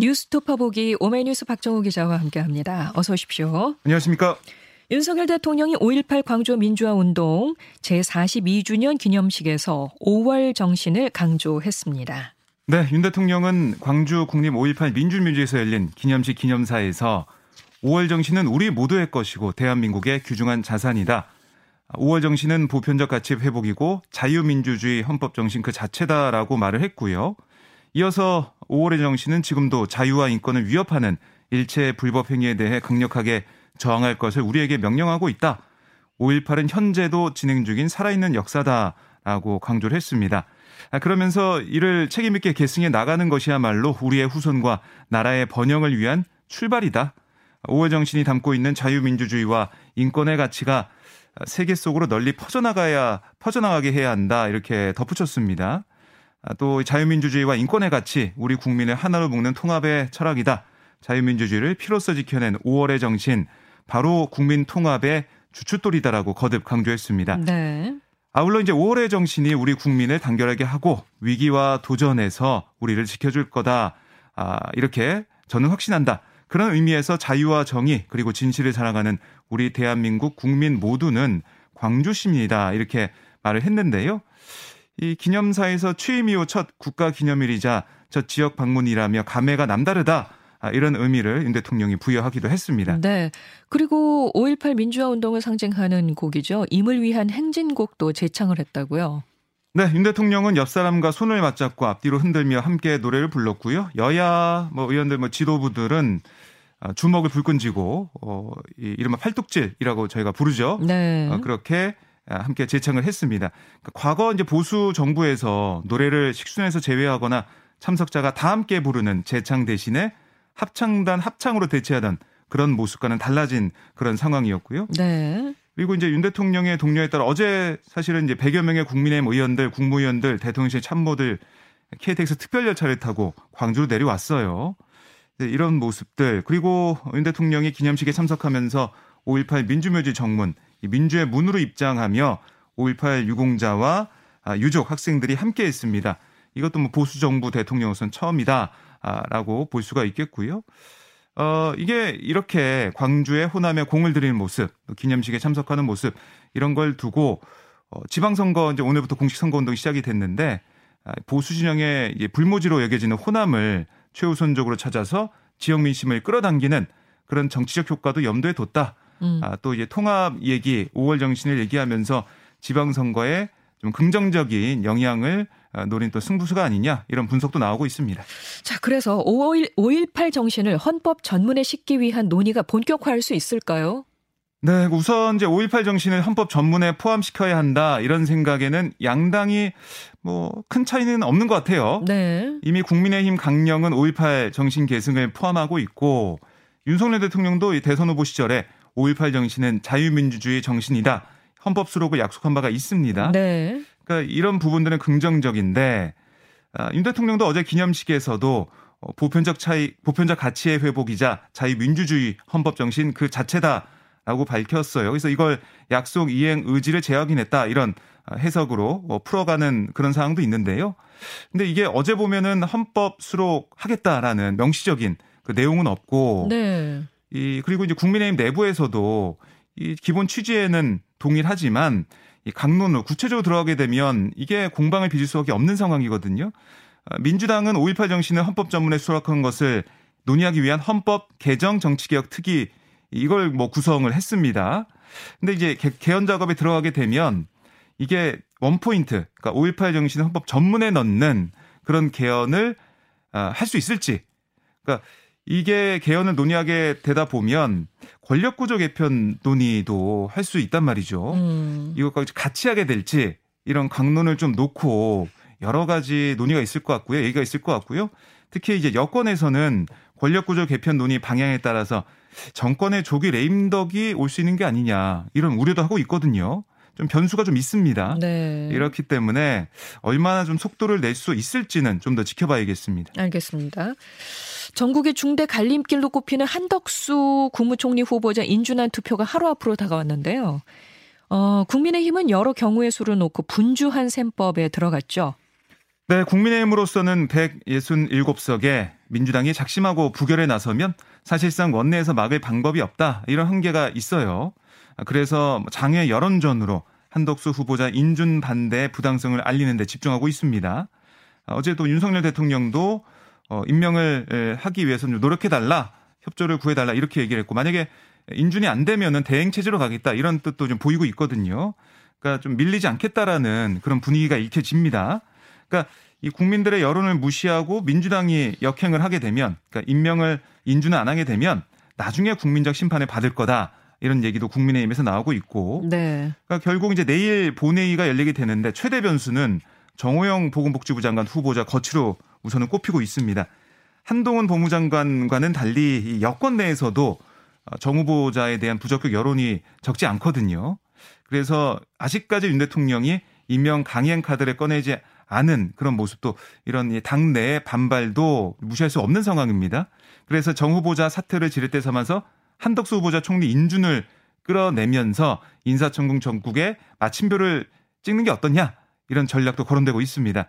뉴스토퍼 보기 오마이뉴스 박정호 기자와 함께합니다. 어서 오십시오. 안녕하십니까. 윤석열 대통령이 5.18 광주민주화운동 제42주년 기념식에서 5월 정신을 강조했습니다. 네, 윤 대통령은 광주 국립 5.18 민주묘지에서 열린 기념식 기념사에서 5월 정신은 우리 모두의 것이고 대한민국의 귀중한 자산이다. 5월 정신은 보편적 가치 회복이고 자유민주주의 헌법 정신 그 자체다라고 말을 했고요. 이어서 5월의 정신은 지금도 자유와 인권을 위협하는 일체의 불법 행위에 대해 강력하게 저항할 것을 우리에게 명령하고 있다. 5.18은 현재도 진행 중인 살아있는 역사다라고 강조를 했습니다. 그러면서 이를 책임 있게 계승해 나가는 것이야말로 우리의 후손과 나라의 번영을 위한 출발이다. 5월 정신이 담고 있는 자유민주주의와 인권의 가치가 세계 속으로 널리 퍼져나가게 해야 한다. 이렇게 덧붙였습니다. 또 자유민주주의와 인권의 가치, 우리 국민을 하나로 묶는 통합의 철학이다. 자유민주주의를 피로써 지켜낸 5월의 정신, 바로 국민 통합의 주춧돌이다라고 거듭 강조했습니다. 네. 아울러 이제 5월의 정신이 우리 국민을 단결하게 하고 위기와 도전에서 우리를 지켜줄 거다. 이렇게 저는 확신한다. 그런 의미에서 자유와 정의 그리고 진실을 사랑하는 우리 대한민국 국민 모두는 광주시민이다. 이렇게 말을 했는데요. 이 기념사에서 취임 이후 첫 국가기념일이자 첫 지역 방문이라며 감회가 남다르다. 이런 의미를 윤 대통령이 부여하기도 했습니다. 네. 그리고 5.18 민주화운동을 상징하는 곡이죠. 임을 위한 행진곡도 제창을 했다고요. 네. 윤 대통령은 옆 사람과 손을 맞잡고 앞뒤로 흔들며 함께 노래를 불렀고요. 여야 의원들 지도부들은 주먹을 불끈 쥐고 이른바 팔뚝질이라고 저희가 부르죠. 네. 그렇게 함께 제창을 했습니다. 과거 이제 보수 정부에서 노래를 식순에서 제외하거나 참석자가 다 함께 부르는 제창 대신에 합창단 합창으로 대체하던 그런 모습과는 달라진 그런 상황이었고요. 네. 그리고 이제 윤 대통령의 동료에 따라 어제 사실은 이제 100여 명의 국민의힘 의원들, 국무위원들, 대통령실 참모들 KTX 특별 열차를 타고 광주로 내려왔어요. 이런 모습들 그리고 윤 대통령이 기념식에 참석하면서 5.18 민주묘지 정문, 민주의 문으로 입장하며 5.18 유공자와 유족 학생들이 함께했습니다. 이것도 보수 정부 대통령으로서는 처음이다. 라고 볼 수가 있겠고요. 이게 이렇게 광주의 호남에 공을 들이는 모습, 기념식에 참석하는 모습 이런 걸 두고 지방선거 이제 오늘부터 공식 선거운동이 시작이 됐는데 보수 진영의 불모지로 여겨지는 호남을 최우선적으로 찾아서 지역 민심을 끌어당기는 그런 정치적 효과도 염두에 뒀다. 또 이제 통합 얘기, 5월 정신을 얘기하면서 지방선거에 좀 긍정적인 영향을 노린 또 승부수가 아니냐 이런 분석도 나오고 있습니다. 자, 그래서 5.18 정신을 헌법 전문에 싣기 위한 논의가 본격화할 수 있을까요? 네, 우선 이제 5.18 정신을 헌법 전문에 포함시켜야 한다 이런 생각에는 양당이 큰 차이는 없는 것 같아요. 네. 이미 국민의힘 강령은 5.18 정신 계승을 포함하고 있고 윤석열 대통령도 이 대선 후보 시절에 5.18 정신은 자유민주주의 정신이다. 헌법 수록을 약속한 바가 있습니다. 네. 그러니까 이런 부분들은 긍정적인데 윤 대통령도 어제 기념식에서도 보편적 가치의 회복이자 자유민주주의 헌법 정신 그 자체다라고 밝혔어요. 그래서 이걸 약속 이행 의지를 재확인했다 이런 해석으로 풀어가는 그런 상황도 있는데요. 근데 이게 어제 보면은 헌법 수록하겠다라는 명시적인 그 내용은 없고, 네. 그리고 이제 국민의힘 내부에서도 이 기본 취지에는 동일하지만 이 강론으로 구체적으로 들어가게 되면 이게 공방을 빚을 수밖에 없는 상황이거든요. 민주당은 5.18 정신을 헌법 전문에 수락한 것을 논의하기 위한 헌법 개정 정치개혁 특위 이걸 구성을 했습니다. 근데 이제 개헌 작업에 들어가게 되면 이게 원포인트, 그러니까 5.18 정신을 헌법 전문에 넣는 그런 개헌을 할 수 있을지. 그러니까 이게 개헌을 논의하게 되다 보면 권력구조 개편 논의도 할 수 있단 말이죠. 이것까지 같이 하게 될지 이런 강론을 좀 놓고 여러 가지 논의가 있을 것 같고요. 얘기가 있을 것 같고요. 특히 이제 여권에서는 권력구조 개편 논의 방향에 따라서 정권의 조기 레임덕이 올 수 있는 게 아니냐 이런 우려도 하고 있거든요. 좀 변수가 좀 있습니다. 네. 이렇기 때문에 얼마나 좀 속도를 낼 수 있을지는 좀 더 지켜봐야겠습니다. 알겠습니다. 전국의 중대 갈림길로 꼽히는 한덕수 국무총리 후보자 인준안 투표가 하루 앞으로 다가왔는데요. 국민의힘은 여러 경우의 수를 놓고 분주한 셈법에 들어갔죠. 네, 국민의힘으로서는 167석에 민주당이 작심하고 부결에 나서면 사실상 원내에서 막을 방법이 없다. 이런 한계가 있어요. 그래서 장외 여론전으로 한덕수 후보자 인준 반대의 부당성을 알리는 데 집중하고 있습니다. 어제 또 윤석열 대통령도 임명을 하기 위해서 좀 노력해달라, 협조를 구해달라 이렇게 얘기를 했고 만약에 인준이 안 되면은 대행 체제로 가겠다 이런 뜻도 좀 보이고 있거든요. 그러니까 좀 밀리지 않겠다라는 그런 분위기가 읽혀집니다. 그러니까 이 국민들의 여론을 무시하고 민주당이 역행을 하게 되면, 그러니까 임명을 인준을 안 하게 되면 나중에 국민적 심판을 받을 거다. 이런 얘기도 국민의힘에서 나오고 있고, 네. 그러니까 결국 이제 내일 본회의가 열리게 되는데 최대 변수는 정호영 보건복지부 장관 후보자 거취로 우선은 꼽히고 있습니다. 한동훈 법무장관과는 달리 여권 내에서도 정 후보자에 대한 부적격 여론이 적지 않거든요. 그래서 아직까지 윤 대통령이 임명 강행 카드를 꺼내지 않은 그런 모습도 이런 당내의 반발도 무시할 수 없는 상황입니다. 그래서 정 후보자 사퇴를 지렛대 삼아서 한덕수 후보자 총리 인준을 끌어내면서 인사청문 전국에 마침표를 찍는 게 어떠냐 이런 전략도 거론되고 있습니다.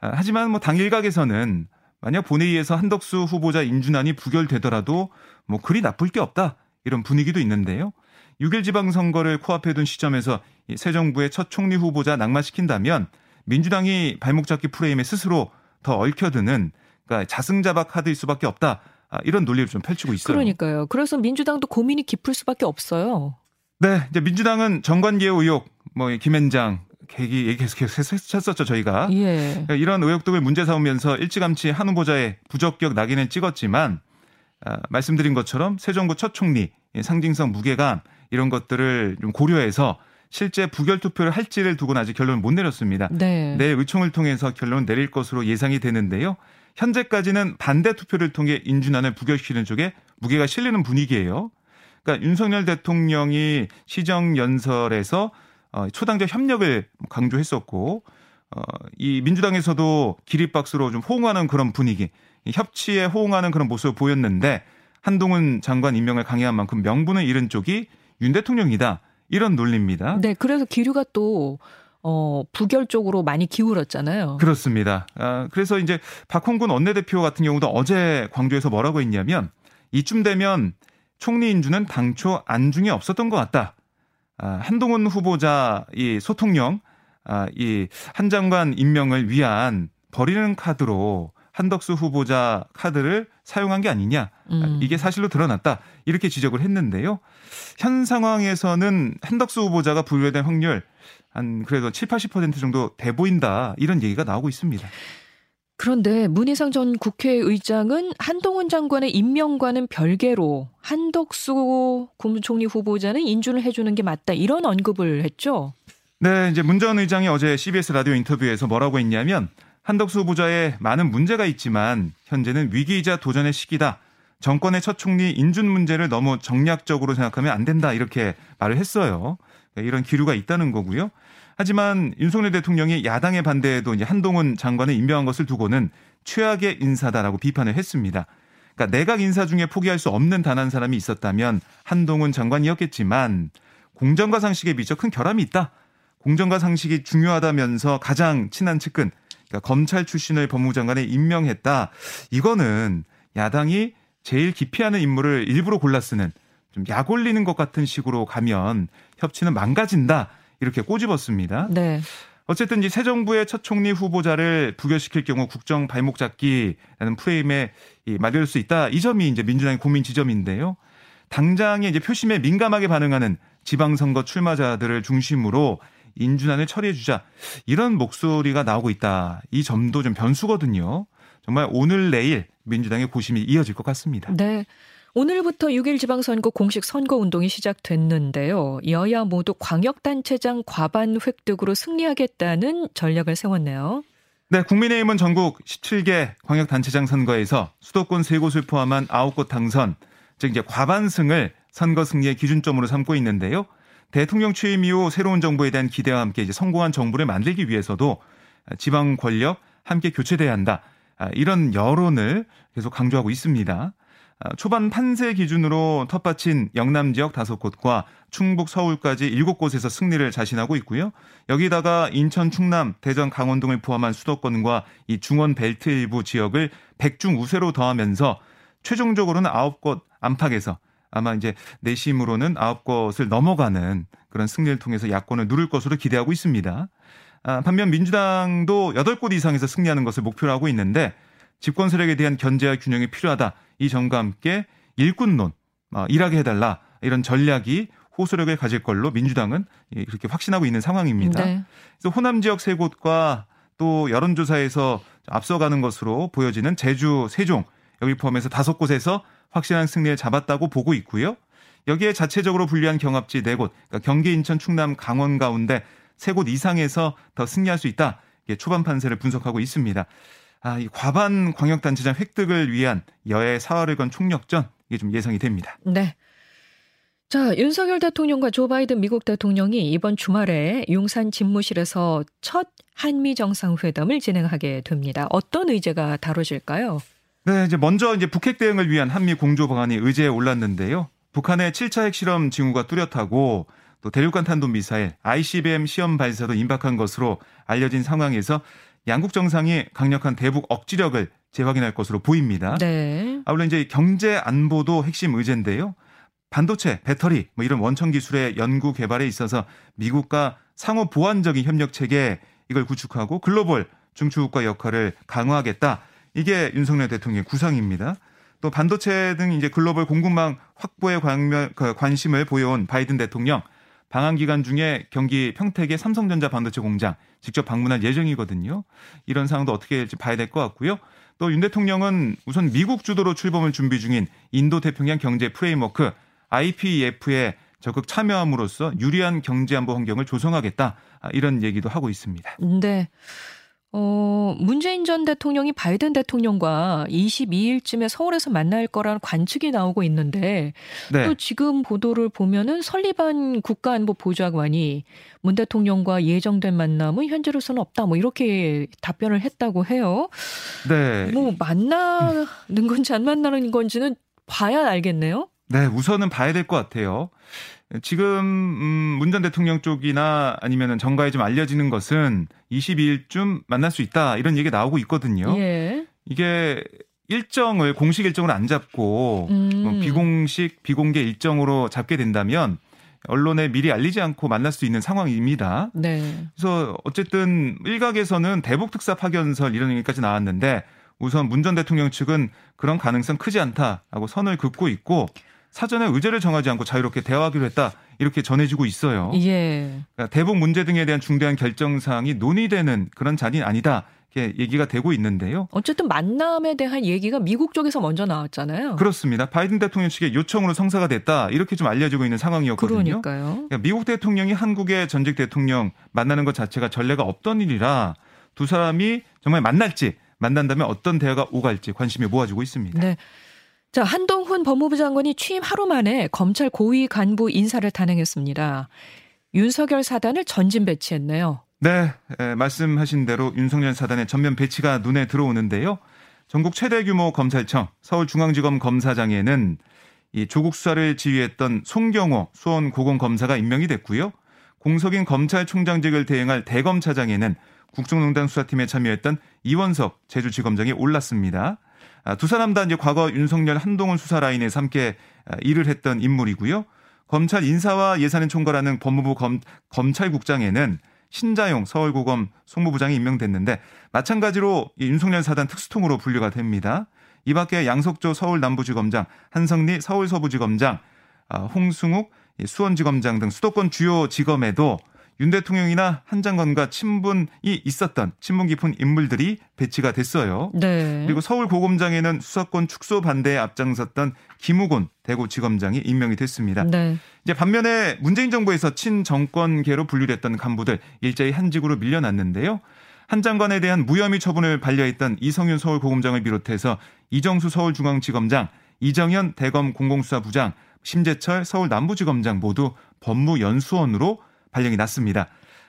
하지만 뭐 당 일각에서는 만약 본회의에서 한덕수 후보자 인준안이 부결되더라도 뭐 그리 나쁠 게 없다 이런 분위기도 있는데요. 6·1지방선거를 코앞에 둔 시점에서 새 정부의 첫 총리 후보자 낙마시킨다면 민주당이 발목잡기 프레임에 스스로 더 얽혀드는 그러니까 자승자박 카드일 수밖에 없다. 이런 논리를 좀 펼치고 있어요. 그러니까요. 그래서 민주당도 고민이 깊을 수밖에 없어요. 네, 이제 민주당은 정관계호 의혹, 뭐 김앤장 얘기 계속해서 했었죠 저희가. 예. 이런 의혹 등을 문제 삼으면서 일찌감치 한 후보자의 부적격 낙인을 찍었지만 말씀드린 것처럼 새 정부 첫 총리 상징성 무게감 이런 것들을 좀 고려해서 실제 부결 투표를 할지를 두고는 아직 결론을 못 내렸습니다. 네. 내일 의총을 통해서 결론을 내릴 것으로 예상이 되는데요. 현재까지는 반대 투표를 통해 인준안을 부결시키는 쪽에 무게가 실리는 분위기예요. 그러니까 윤석열 대통령이 시정연설에서 초당적 협력을 강조했었고 이 민주당에서도 기립박수로 좀 호응하는 그런 분위기, 협치에 호응하는 그런 모습을 보였는데 한동훈 장관 임명을 강행한 만큼 명분을 잃은 쪽이 윤 대통령이다. 이런 논리입니다. 네, 그래서 기류가 또 부결 쪽으로 많이 기울었잖아요. 그렇습니다. 그래서 이제 박홍근 원내대표 같은 경우도 어제 광주에서 뭐라고 했냐면 이쯤 되면 총리 인준은 당초 안중에 없었던 것 같다. 한동훈 후보자 이 소통령, 이 한 장관 임명을 위한 버리는 카드로 한덕수 후보자 카드를 사용한 게 아니냐. 이게 사실로 드러났다. 이렇게 지적을 했는데요. 현 상황에서는 한덕수 후보자가 부결된 확률 한 그래도 70-80% 정도 돼 보인다. 이런 얘기가 나오고 있습니다. 그런데 문희상 전 국회의장은 한동훈 장관의 임명과는 별개로 한덕수 국무총리 후보자는 인준을 해주는 게 맞다. 이런 언급을 했죠. 네, 이제 문 전 의장이 어제 CBS 라디오 인터뷰에서 뭐라고 했냐면 한덕수 후보자에 많은 문제가 있지만 현재는 위기이자 도전의 시기다. 정권의 첫 총리 인준 문제를 너무 정략적으로 생각하면 안 된다. 이렇게 말을 했어요. 그러니까 이런 기류가 있다는 거고요. 하지만 윤석열 대통령이 야당의 반대에도 이제 한동훈 장관을 임명한 것을 두고는 최악의 인사다라고 비판을 했습니다. 그러니까 내각 인사 중에 포기할 수 없는 단 한 사람이 있었다면 한동훈 장관이었겠지만 공정과 상식에 미쳐 큰 결함이 있다. 공정과 상식이 중요하다면서 가장 친한 측근. 그러니까 검찰 출신을 법무장관에 임명했다. 이거는 야당이 제일 기피하는 인물을 일부러 골라 쓰는 좀 약 올리는 것 같은 식으로 가면 협치는 망가진다. 이렇게 꼬집었습니다. 네. 어쨌든 이 새 정부의 첫 총리 후보자를 부결시킬 경우 국정 발목 잡기라는 프레임에 맞을 수 있다. 이 점이 이제 민주당의 고민 지점인데요. 당장의 이제 표심에 민감하게 반응하는 지방선거 출마자들을 중심으로 인준안을 처리해주자 이런 목소리가 나오고 있다. 이 점도 좀 변수거든요. 정말 오늘 내일 민주당의 고심이 이어질 것 같습니다. 네, 오늘부터 6.1 지방선거 공식 선거운동이 시작됐는데요. 여야 모두 광역단체장 과반 획득으로 승리하겠다는 전략을 세웠네요. 네, 국민의힘은 전국 17개 광역단체장 선거에서 수도권 3곳을 포함한 9곳 당선, 즉 이제 과반승을 선거 승리의 기준점으로 삼고 있는데요. 대통령 취임 이후 새로운 정부에 대한 기대와 함께 이제 성공한 정부를 만들기 위해서도 지방 권력 함께 교체돼야 한다. 이런 여론을 계속 강조하고 있습니다. 초반 판세 기준으로 텃밭인 영남 지역 5곳과 충북 서울까지 7곳에서 승리를 자신하고 있고요. 여기다가 인천, 충남, 대전, 강원 등을 포함한 수도권과 이 중원 벨트 일부 지역을 100중 우세로 더하면서 최종적으로는 9곳 안팎에서 아마 이제 내심으로는 9곳을 넘어가는 그런 승리를 통해서 야권을 누릴 것으로 기대하고 있습니다. 반면 민주당도 8곳 이상에서 승리하는 것을 목표로 하고 있는데 집권 세력에 대한 견제와 균형이 필요하다. 이 점과 함께 일꾼론, 일하게 해달라. 이런 전략이 호소력을 가질 걸로 민주당은 그렇게 확신하고 있는 상황입니다. 네. 그래서 호남 지역 3곳과 또 여론조사에서 앞서가는 것으로 보여지는 제주, 세종, 여기 포함해서 5곳에서 확실한 승리를 잡았다고 보고 있고요. 여기에 자체적으로 불리한 경합지 4곳, 그러니까 경기, 인천, 충남, 강원 가운데 3곳 이상에서 더 승리할 수 있다. 이게 초반 판세를 분석하고 있습니다. 이 과반 광역단체장 획득을 위한 여야의 사활을 건 총력전, 이게 좀 예상이 됩니다. 네. 자, 윤석열 대통령과 조 바이든 미국 대통령이 이번 주말에 용산 집무실에서 첫 한미 정상회담을 진행하게 됩니다. 어떤 의제가 다뤄질까요? 네, 이제 먼저 이제 북핵 대응을 위한 한미 공조 방안이 의제에 올랐는데요. 북한의 7차 핵실험 징후가 뚜렷하고 또 대륙간 탄도 미사일 ICBM 시험 발사도 임박한 것으로 알려진 상황에서 양국 정상이 강력한 대북 억지력을 재확인할 것으로 보입니다. 네. 아울러 이제 경제 안보도 핵심 의제인데요. 반도체, 배터리 이런 원천 기술의 연구 개발에 있어서 미국과 상호 보완적인 협력 체계 이걸 구축하고 글로벌 중추국가 역할을 강화하겠다. 이게 윤석열 대통령의 구상입니다. 또 반도체 등 이제 글로벌 공급망 확보에 관심을 보여온 바이든 대통령 방한 기간 중에 경기 평택의 삼성전자 반도체 공장 직접 방문할 예정이거든요. 이런 상황도 어떻게 될지 봐야 될 것 같고요. 또 윤 대통령은 우선 미국 주도로 출범을 준비 중인 인도 태평양 경제 프레임워크 IPEF에 적극 참여함으로써 유리한 경제안보 환경을 조성하겠다. 이런 얘기도 하고 있습니다. 네. 문재인 전 대통령이 바이든 대통령과 22일쯤에 서울에서 만날 거라는 관측이 나오고 있는데 네. 또 지금 보도를 보면은 설립한 국가안보보좌관이 문 대통령과 예정된 만남은 현재로서는 없다. 이렇게 답변을 했다고 해요. 네. 만나는 건지 안 만나는 건지는 봐야 알겠네요. 네, 우선은 봐야 될 것 같아요. 지금 문 전 대통령 쪽이나 아니면 정가에 좀 알려지는 것은 22일쯤 만날 수 있다 이런 얘기가 나오고 있거든요. 예. 이게 공식 일정을 안 잡고 비공개 일정으로 잡게 된다면 언론에 미리 알리지 않고 만날 수 있는 상황입니다. 네. 그래서 어쨌든 일각에서는 대북 특사 파견설 이런 얘기까지 나왔는데 우선 문 전 대통령 측은 그런 가능성 크지 않다라고 선을 긋고 있고 사전에 의제를 정하지 않고 자유롭게 대화하기로 했다 이렇게 전해지고 있어요. 예. 그러니까 대북 문제 등에 대한 중대한 결정사항이 논의되는 그런 자리는 아니다 이렇게 얘기가 되고 있는데요. 어쨌든 만남에 대한 얘기가 미국 쪽에서 먼저 나왔잖아요. 그렇습니다. 바이든 대통령 측의 요청으로 성사가 됐다 이렇게 좀 알려지고 있는 상황이었거든요. 그러니까요. 그러니까 미국 대통령이 한국의 전직 대통령 만나는 것 자체가 전례가 없던 일이라 두 사람이 정말 만날지 만난다면 어떤 대화가 오갈지 관심이 모아지고 있습니다. 네. 자, 한동훈 법무부 장관이 취임 하루 만에 검찰 고위 간부 인사를 단행했습니다. 윤석열 사단을 전진 배치했네요. 네. 말씀하신 대로 윤석열 사단의 전면 배치가 눈에 들어오는데요. 전국 최대 규모 검찰청 서울중앙지검 검사장에는 이 조국 수사를 지휘했던 송경호 수원고검검사가 임명이 됐고요. 공석인 검찰총장직을 대행할 대검차장에는 국정농단 수사팀에 참여했던 이원석 제주지검장이 올랐습니다. 두 사람 다 이제 과거 윤석열 한동훈 수사 라인에서 함께 일을 했던 인물이고요. 검찰 인사와 예산을 총괄하는 법무부 검찰국장에는 신자용 서울고검 송무부장이 임명됐는데 마찬가지로 윤석열 사단 특수통으로 분류가 됩니다. 이 밖에 양석조 서울남부지검장, 한성리 서울서부지검장, 홍승욱 수원지검장 등 수도권 주요 지검에도 윤 대통령이나 한 장관과 친분이 있었던 친분 깊은 인물들이 배치가 됐어요. 네. 그리고 서울고검장에는 수사권 축소 반대에 앞장섰던 김우곤 대구지검장이 임명이 됐습니다. 네. 이제 반면에 문재인 정부에서 친정권계로 분류됐던 간부들 일제히 한직으로 밀려났는데요. 한 장관에 대한 무혐의 처분을 반려했던 이성윤 서울고검장을 비롯해서 이정수 서울중앙지검장, 이정현 대검 공공수사부장, 심재철 서울남부지검장 모두 법무연수원으로 발령이 났습니다.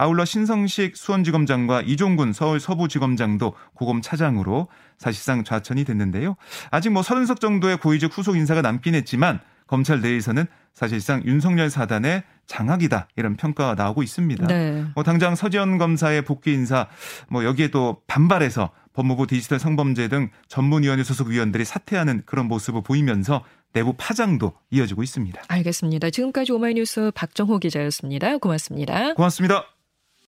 아울러 신성식 수원지검장과 이종근 서울 서부지검장도 고검 차장으로 사실상 좌천이 됐는데요. 아직 30석 정도의 고위직 후속 인사가 남긴 했지만 검찰 내에서는 사실상 윤석열 사단의 장악이다 이런 평가가 나오고 있습니다. 네. 당장 서지현 검사의 복귀 인사 여기에 또 반발해서 법무부 디지털 성범죄 등 전문위원회 소속 위원들이 사퇴하는 그런 모습을 보이면서 내부 파장도 이어지고 있습니다. 알겠습니다. 지금까지 오마이뉴스 박정호 기자였습니다. 고맙습니다. 고맙습니다.